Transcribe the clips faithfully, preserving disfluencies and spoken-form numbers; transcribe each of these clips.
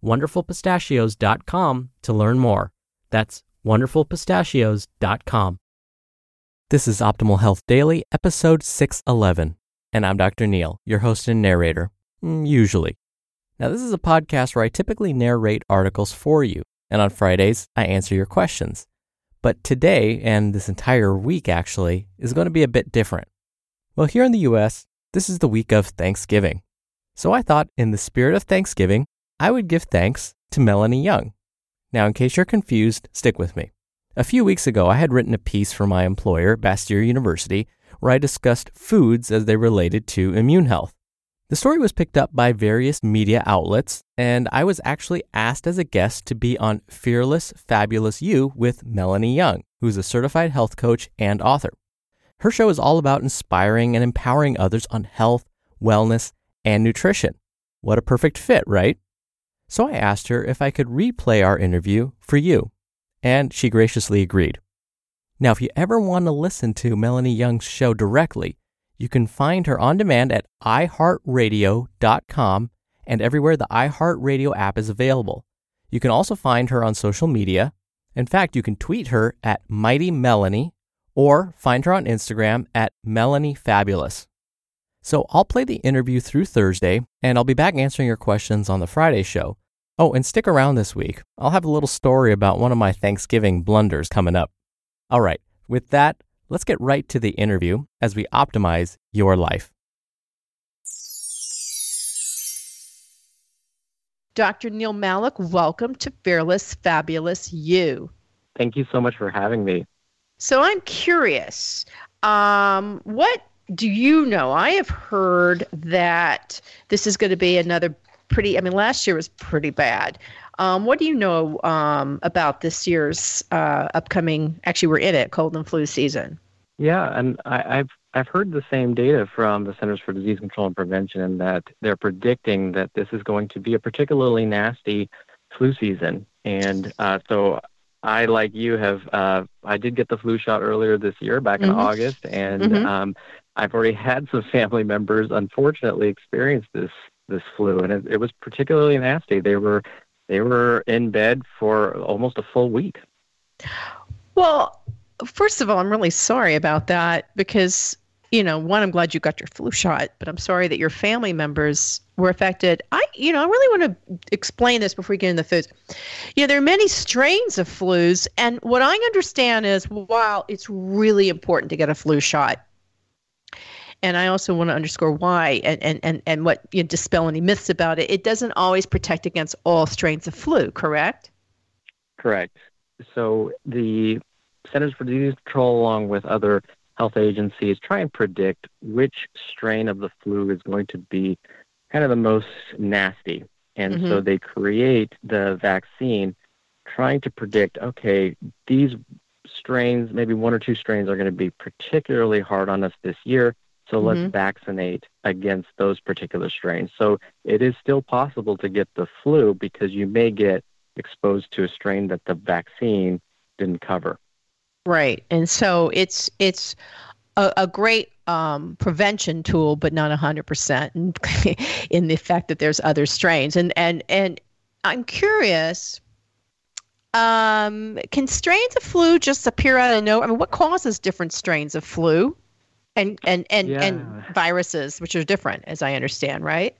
wonderful pistachios dot com to learn more. That's wonderful pistachios dot com. This is Optimal Health Daily, episode six eleven, and I'm Doctor Neal, your host and narrator, usually. Now, this is a podcast where I typically narrate articles for you, and on Fridays, I answer your questions. But today, and this entire week actually, is going to be a bit different. Well, here in the U S, this is the week of Thanksgiving. So I thought, in the spirit of Thanksgiving, I would give thanks to Melanie Young. Now, in case you're confused, stick with me. A few weeks ago, I had written a piece for my employer, Bastyr University, where I discussed foods as they related to immune health. The story was picked up by various media outlets, and I was actually asked as a guest to be on Fearless, Fabulous You with Melanie Young, who's a certified health coach and author. Her show is all about inspiring and empowering others on health, wellness, and nutrition. What a perfect fit, right? So I asked her if I could replay our interview for you, and she graciously agreed. Now, if you ever want to listen to Melanie Young's show directly, you can find her on demand at i heart radio dot com and everywhere the iHeartRadio app is available. You can also find her on social media. In fact, you can tweet her at MightyMelanie or find her on Instagram at MelanieFabulous. So I'll play the interview through Thursday, and I'll be back answering your questions on the Friday show. Oh, and stick around this week. I'll have a little story about one of my Thanksgiving blunders coming up. All right, with that, let's get right to the interview as we optimize your life. Doctor Neal Malik, welcome to Fearless, Fabulous You. Thank you so much for having me. So I'm curious, um, what do you know? I have heard that this is going to be another pretty, I mean, last year was pretty bad. Um, what do you know um, about this year's uh, upcoming, actually we're in it, cold and flu season? Yeah, and I, I've I've heard the same data from the Centers for Disease Control and Prevention that they're predicting that this is going to be a particularly nasty flu season. And uh, so I, like you, have uh, I did get the flu shot earlier this year back mm-hmm. in August, and mm-hmm. um, I've already had some family members, unfortunately, experience this this flu, and it, it was particularly nasty. They were... They were in bed for almost a full week. Well, first of all, I'm really sorry about that because, you know, one, I'm glad you got your flu shot, but I'm sorry that your family members were affected. I, you know, I really want to explain this before we get into the foods. You know, there are many strains of flus, and what I understand is, wow, it's really important to get a flu shot. And I also want to underscore why and, and, and, and what you know, dispel any myths about it. It doesn't always protect against all strains of flu, correct? Correct. So the Centers for Disease Control, along with other health agencies, try and predict which strain of the flu is going to be kind of the most nasty. And mm-hmm. so they create the vaccine trying to predict, okay, these strains, maybe one or two strains are going to be particularly hard on us this year. So let's mm-hmm. vaccinate against those particular strains. So it is still possible to get the flu because you may get exposed to a strain that the vaccine didn't cover. Right. And so it's it's a, a great um, prevention tool, but not one hundred percent in the fact that there's other strains. And and, and I'm curious, um, can strains of flu just appear out of nowhere? I mean, what causes different strains of flu? And and and, yeah. and viruses, which are different, as I understand, right?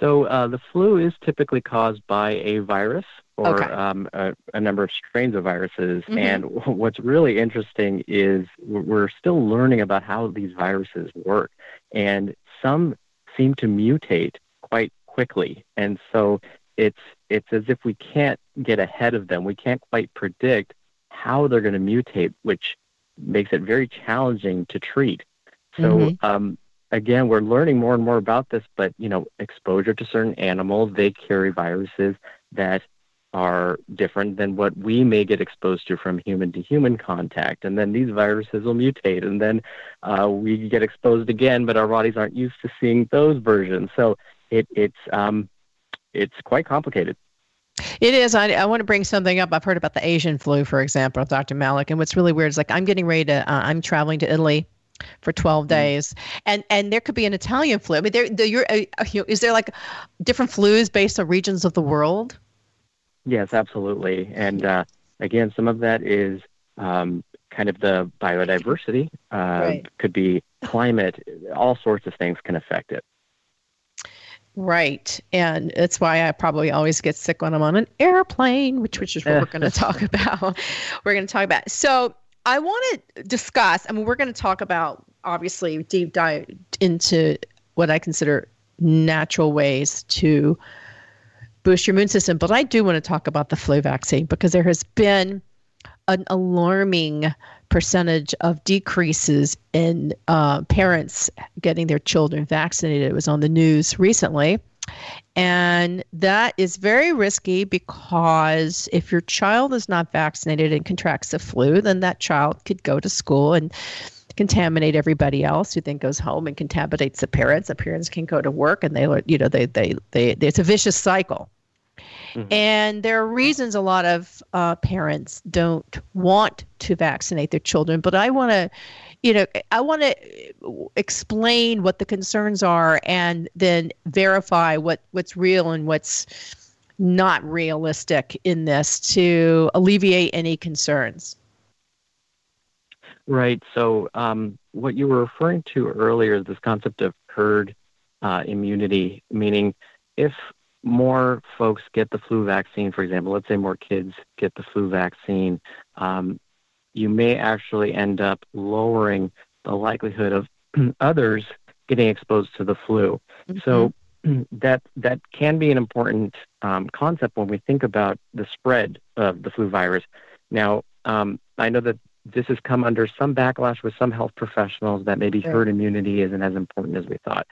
So uh, the flu is typically caused by a virus, or okay. um, a, a number of strains of viruses. Mm-hmm. And what's really interesting is we're still learning about how these viruses work. And some seem to mutate quite quickly. And so it's it's as if we can't get ahead of them. We can't quite predict how they're going to mutate, which makes it very challenging to treat. So mm-hmm. um, again, we're learning more and more about this, but you know, exposure to certain animals, they carry viruses that are different than what we may get exposed to from human to human contact. And then these viruses will mutate, and then uh, we get exposed again, but our bodies aren't used to seeing those versions. So it, it's, um, it's quite complicated. It is. I, I want to bring something up. I've heard about the Asian flu, for example, Doctor Malik. And what's really weird is like, I'm getting ready to, uh, I'm traveling to Italy for twelve days. And and there could be an Italian flu. I mean, there, there, you're, uh, you know, is there like different flus based on regions of the world? Yes, absolutely. And uh, again, some of that is um, kind of the biodiversity, uh, right. could be climate, all sorts of things can affect it. Right. And that's why I probably always get sick when I'm on an airplane, which, which is what we're going to talk about. We're going to talk about. So I want to discuss, I mean, we're going to talk about, obviously, deep dive into what I consider natural ways to boost your immune system. But I do want to talk about the flu vaccine, because there has been an alarming percentage of decreases in uh, parents getting their children vaccinated. It was on the news recently. And that is very risky, because if your child is not vaccinated and contracts the flu, then that child could go to school and contaminate everybody else, who then goes home and contaminates the parents. The parents can go to work, and they, you know, they, they, they, they it's a vicious cycle. Mm-hmm. And there are reasons a lot of uh, parents don't want to vaccinate their children. But I want to, you know, I want to explain what the concerns are, and then verify what, what's real and what's not realistic in this to alleviate any concerns. Right. So um, what you were referring to earlier is this concept of herd uh, immunity, meaning if more folks get the flu vaccine, for example, let's say more kids get the flu vaccine, um, you may actually end up lowering the likelihood of others getting exposed to the flu. Mm-hmm. So that that can be an important um, concept when we think about the spread of the flu virus. Now, um, I know that this has come under some backlash with some health professionals that maybe sure. herd immunity isn't as important as we thought.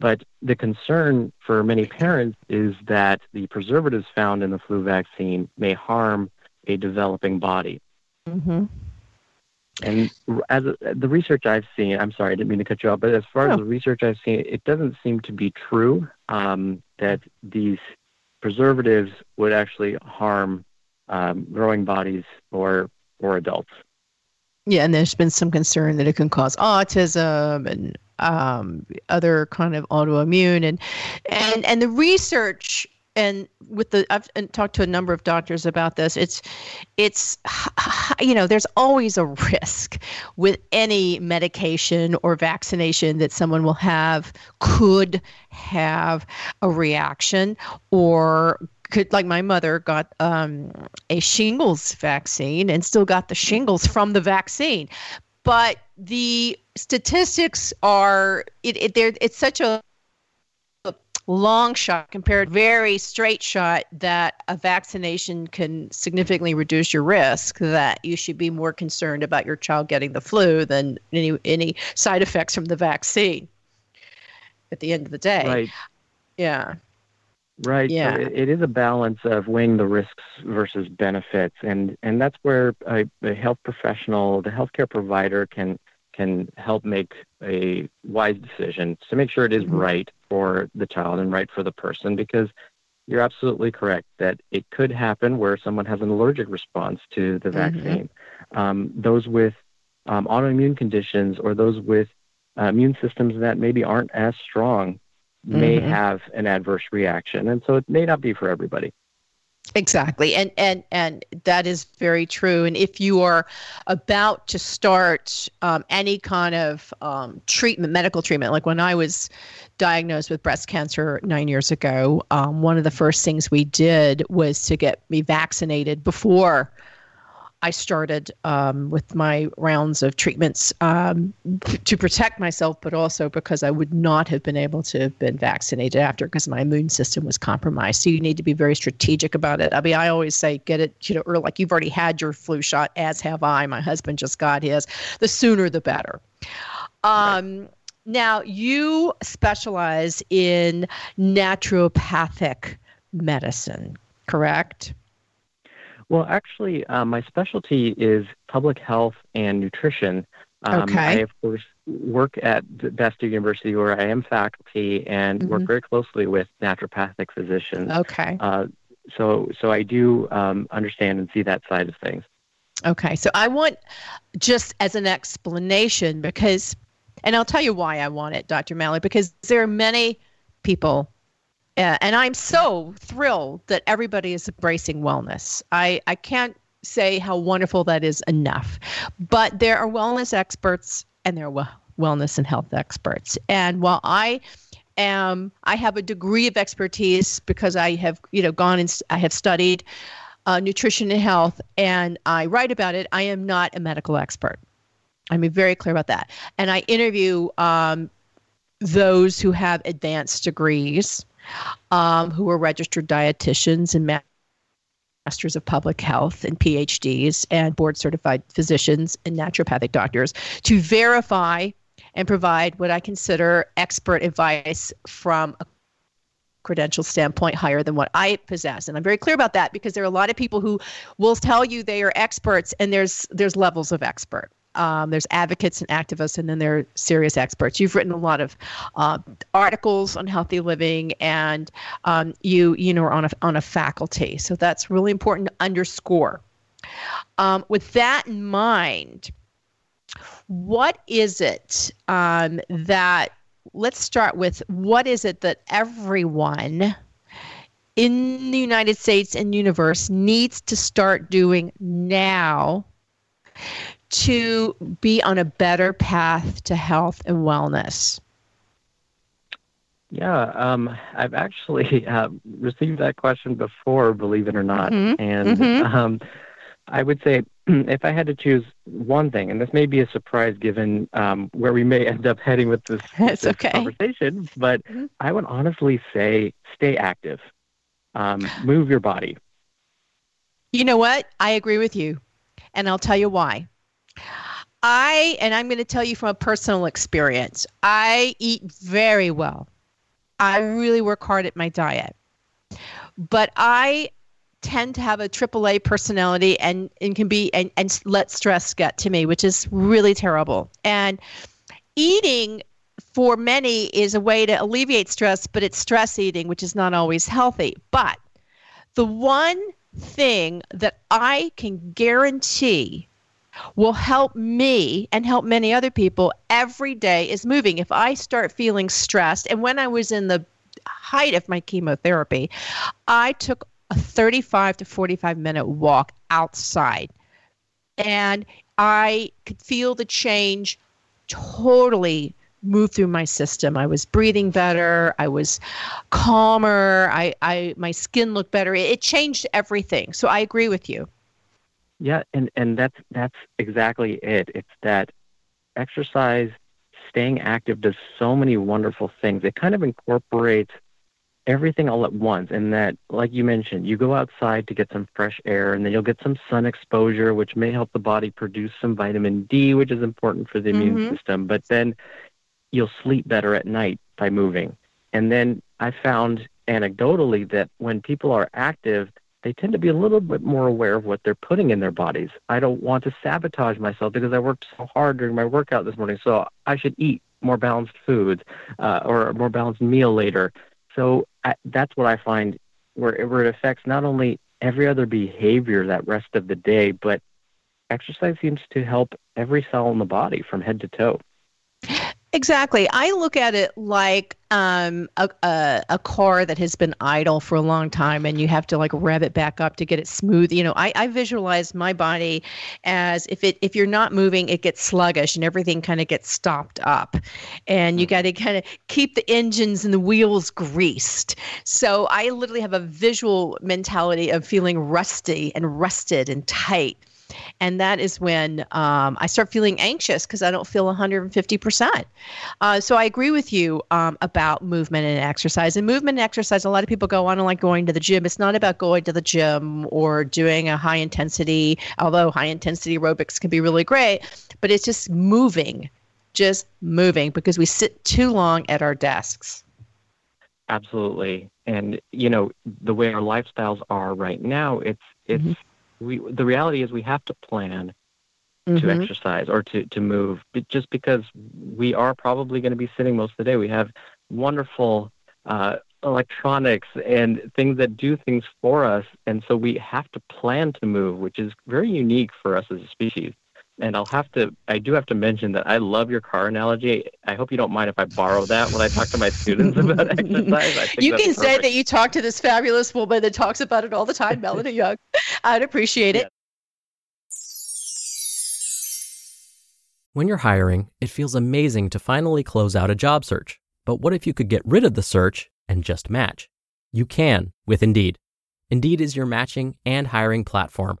But the concern for many parents is that the preservatives found in the flu vaccine may harm a developing body. Mm-hmm. And as a, the research I've seen, I'm sorry, I didn't mean to cut you off, but as far oh. as the research I've seen, it doesn't seem to be true um, that these preservatives would actually harm um, growing bodies or or adults. Yeah, and there's been some concern that it can cause autism and um, other kind of autoimmune, and and and the research, and with the I've talked to a number of doctors about this. It's it's you know, there's always a risk with any medication or vaccination that someone will have could have a reaction, or could, like my mother got um, a shingles vaccine and still got the shingles from the vaccine. But the statistics are, it, it, there, it's such a long shot compared to very straight shot that a vaccination can significantly reduce your risk, that you should be more concerned about your child getting the flu than any any side effects from the vaccine at the end of the day. Right. Yeah. Right. Yeah. So it, it is a balance of weighing the risks versus benefits. And, and that's where a, a health professional, the healthcare provider can can help make a wise decision to make sure it is right for the child and right for the person, because you're absolutely correct that it could happen where someone has an allergic response to the vaccine. Mm-hmm. Um, those with um, autoimmune conditions, or those with uh, immune systems that maybe aren't as strong, may mm-hmm. have an adverse reaction. And so it may not be for everybody. Exactly. And, and and that is very true. And if you are about to start um, any kind of um, treatment, medical treatment, like when I was diagnosed with breast cancer nine years ago, um, one of the first things we did was to get me vaccinated before I started um, with my rounds of treatments um, to protect myself, but also because I would not have been able to have been vaccinated after because my immune system was compromised. So you need to be very strategic about it. I mean, I always say get it, you know, or like you've already had your flu shot, as have I. My husband just got his. The sooner the better. Um, right. Now, you specialize in naturopathic medicine, correct? Well, actually, uh, my specialty is public health and nutrition. Um, okay. I, of course, work at Bastyr University where I am faculty and mm-hmm. work very closely with naturopathic physicians. Okay. Uh, so, so I do um, understand and see that side of things. Okay. So I want, just as an explanation, because, and I'll tell you why I want it, Doctor Malik, because there are many people. Uh, and I'm so thrilled that everybody is embracing wellness. I, I can't say how wonderful that is enough. But there are wellness experts and there are well, wellness and health experts. And while I am, I have a degree of expertise because I have, you know, gone and I have studied uh, nutrition and health and I write about it, I am not a medical expert. I'm very clear about that. And I interview um, those who have advanced degrees. Um, who are registered dietitians and masters of public health and P H Ds and board certified physicians and naturopathic doctors to verify and provide what I consider expert advice from a credential standpoint higher than what I possess. And I'm very clear about that because there are a lot of people who will tell you they are experts and there's there's levels of expert. Um, there's advocates and activists, and then there are serious experts. You've written a lot of uh, articles on healthy living, and um, you you know are on a on a faculty, so that's really important to underscore. Um, with that in mind, what is it um, that let's start with? What is it that everyone in the United States and universe needs to start doing now to be on a better path to health and wellness? Yeah, um, I've actually uh, received that question before, believe it or not. Mm-hmm. And mm-hmm. Um, I would say if I had to choose one thing, and this may be a surprise given um, where we may end up heading with this, this okay. conversation, but mm-hmm. I would honestly say stay active. Um, move your body. You know what? I agree with you, and I'll tell you why. I, and I'm going to tell you from a personal experience, I eat very well. I really work hard at my diet, but I tend to have a triple A personality and, and can be, and, and let stress get to me, which is really terrible. And eating for many is a way to alleviate stress, but it's stress eating, which is not always healthy. But the one thing that I can guarantee will help me and help many other people every day is moving. If I start feeling stressed, and when I was in the height of my chemotherapy, I took a thirty-five to forty-five minute walk outside and I could feel the change totally move through my system. I was breathing better. I was calmer. I, I my skin looked better. It, it changed everything. So I agree with you. Yeah, and, and that's that's exactly it. It's that exercise, staying active does so many wonderful things. It kind of incorporates everything all at once. And that, like you mentioned, you go outside to get some fresh air, and then you'll get some sun exposure, which may help the body produce some vitamin D, which is important for the mm-hmm. immune system. But then you'll sleep better at night by moving. And then I found anecdotally that when people are active, they tend to be a little bit more aware of what they're putting in their bodies. I don't want to sabotage myself because I worked so hard during my workout this morning, so I should eat more balanced foods uh, or a more balanced meal later. So I, that's what I find where, where it affects not only every other behavior that rest of the day, but exercise seems to help every cell in the body from head to toe. Exactly. I look at it like um, a, a a car that has been idle for a long time, and you have to like rev it back up to get it smooth. You know, I, I visualize my body as if it if you're not moving, it gets sluggish and everything kind of gets stopped up, and you got to kind of keep the engines and the wheels greased. So I literally have a visual mentality of feeling rusty and rusted and tight. And that is when um, I start feeling anxious because I don't feel one hundred fifty percent. Uh, so I agree with you um, about movement and exercise. And movement and exercise, a lot of people go on and like going to the gym. It's not about going to the gym or doing a high intensity, although high intensity aerobics can be really great, but it's just moving, just moving because we sit too long at our desks. Absolutely. And, you know, the way our lifestyles are right now, it's it's. Mm-hmm. We, the reality is we have to plan mm-hmm. to exercise or to, to move just because we are probably going to be sitting most of the day. We have wonderful uh, electronics and things that do things for us. And so we have to plan to move, which is very unique for us as a species. And I'll have to, I do have to mention that I love your car analogy. I hope you don't mind if I borrow that when I talk to my students about exercise. I think you can say that you talk to this fabulous woman that talks about it all the time, Melanie Young. I'd appreciate it. Yeah. When you're hiring, it feels amazing to finally close out a job search. But what if you could get rid of the search and just match? You can with Indeed. Indeed is your matching and hiring platform.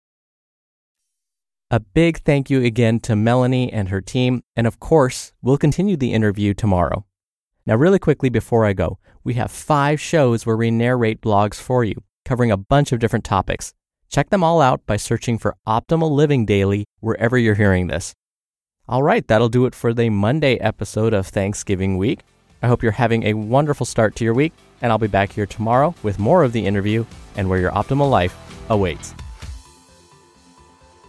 A big thank you again to Melanie and her team. And of course, we'll continue the interview tomorrow. Now, really quickly before I go, we have five shows where we narrate blogs for you, covering a bunch of different topics. Check them all out by searching for Optimal Living Daily wherever you're hearing this. All right, that'll do it for the Monday episode of Thanksgiving week. I hope you're having a wonderful start to your week, and I'll be back here tomorrow with more of the interview and where your optimal life awaits.